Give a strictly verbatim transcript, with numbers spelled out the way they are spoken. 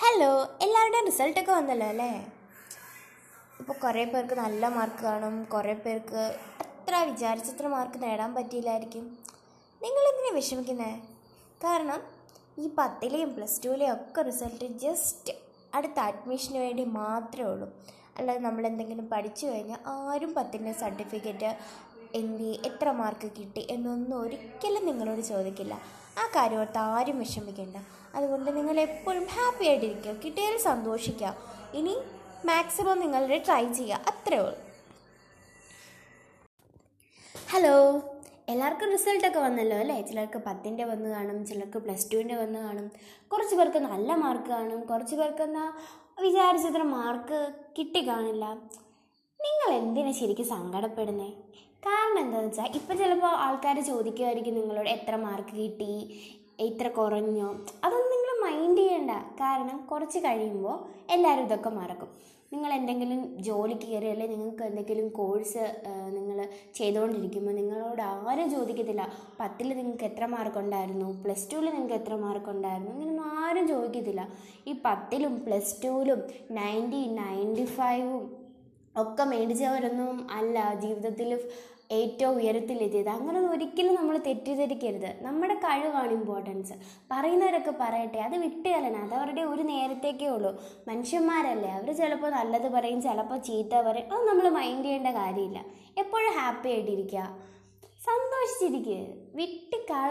Hello, എല്ലാവരുടെയും റിസൾട്ടൊക്കെ വന്നല്ലോ അല്ലേ? ഇപ്പോൾ കുറേ പേർക്ക് നല്ല മാർക്ക് കാണും, കുറേ പേർക്ക് അത്ര വിചാരിച്ചത്ര മാർക്ക് നേടാൻ പറ്റിയില്ലായിരിക്കും. നിങ്ങളെന്തിനാണ് വിഷമിക്കുന്നത്? കാരണം ഈ പത്തിലെയും പ്ലസ് ടുവിലെയും ഒക്കെ റിസൾട്ട് ജസ്റ്റ് അടുത്ത അഡ്മിഷന് വേണ്ടി മാത്രമേ ഉള്ളൂ. അല്ലാതെ നമ്മളെന്തെങ്കിലും പഠിച്ചു കഴിഞ്ഞാൽ ആരും പത്തിൻ്റെ സർട്ടിഫിക്കറ്റ് എന്ത് എത്ര മാർക്ക് കിട്ടി എന്നൊന്നും ഒരിക്കലും നിങ്ങളോട് ചോദിക്കില്ല. ആ കാര്യമോർത്ത് ആരും വിഷമിക്കേണ്ട. അതുകൊണ്ട് നിങ്ങളെപ്പോഴും ഹാപ്പി ആയിട്ടിരിക്കുക, കിട്ടിയാൽ സന്തോഷിക്കുക. ഇനി മാക്സിമം നിങ്ങളുടെ ട്രൈ ചെയ്യുക, അത്രേ ഉള്ളൂ. ഹലോ, എല്ലാവർക്കും റിസൾട്ടൊക്കെ വന്നല്ലോ അല്ലേ? ചിലർക്ക് പത്തിൻ്റെ വന്ന് കാണും, ചിലർക്ക് പ്ലസ് ടുവിൻ്റെ വന്ന് കാണും, കുറച്ച് പേർക്ക് നല്ല മാർക്ക് കാണും, കുറച്ച് പേർക്ക് എന്നാൽ വിചാരിച്ചത്ര മാർക്ക് കിട്ടി കാണില്ല. നിങ്ങൾ എന്തിനാണ് ശരിക്കും സങ്കടപ്പെടുന്നത്? കാരണം എന്താണെന്ന് വെച്ചാൽ ഇപ്പം ചിലപ്പോൾ ആൾക്കാർ ചോദിക്കുമായിരിക്കും നിങ്ങളോട് എത്ര മാർക്ക് കിട്ടി, ഇത്ര കുറഞ്ഞോ. അതൊന്നും നിങ്ങൾ മൈൻഡ് ചെയ്യേണ്ട. കാരണം കുറച്ച് കഴിയുമ്പോൾ എല്ലാവരും ഇതൊക്കെ മറക്കും. നിങ്ങൾ എന്തെങ്കിലും ജോലിക്ക് കയറി അല്ലെങ്കിൽ നിങ്ങൾക്ക് എന്തെങ്കിലും കോഴ്സ് നിങ്ങൾ ചെയ്തുകൊണ്ടിരിക്കുമ്പോൾ നിങ്ങളോട് ആരും ചോദിക്കത്തില്ല പത്തിൽ നിങ്ങൾക്ക് എത്ര മാർക്കുണ്ടായിരുന്നു, പ്ലസ് ടുവിൽ നിങ്ങൾക്ക് എത്ര മാർക്കുണ്ടായിരുന്നു, ഇങ്ങനൊന്നും ആരും ചോദിക്കത്തില്ല. ഈ പത്തിലും പ്ലസ് ടുവിലും നയൻറ്റി നയൻറ്റി ഫൈവും ഒക്കെ മേടിച്ചവരൊന്നും അല്ല ജീവിതത്തിൽ ഏറ്റവും ഉയരത്തിലെത്തിയത്. അങ്ങനെ ഒരിക്കലും നമ്മൾ തെറ്റിദ്ധരിക്കരുത്. നമ്മുടെ കഴിവാണ് ഇമ്പോർട്ടൻസ്. പറയുന്നവരൊക്കെ പറയട്ടെ, അത് വിട്ടുകളയണം. അതവരുടെ ഒരു നേരത്തേക്കേ ഉള്ളൂ. മനുഷ്യന്മാരല്ലേ, അവർ ചിലപ്പോൾ നല്ലത് പറയും, ചിലപ്പോൾ ചീത്ത പറയും. അത് നമ്മൾ മൈൻഡ് ചെയ്യേണ്ട കാര്യമില്ല. എപ്പോഴും ഹാപ്പി ആയിട്ടിരിക്കുക, സന്തോഷിച്ചിരിക്കുക, വിട്ടുകള.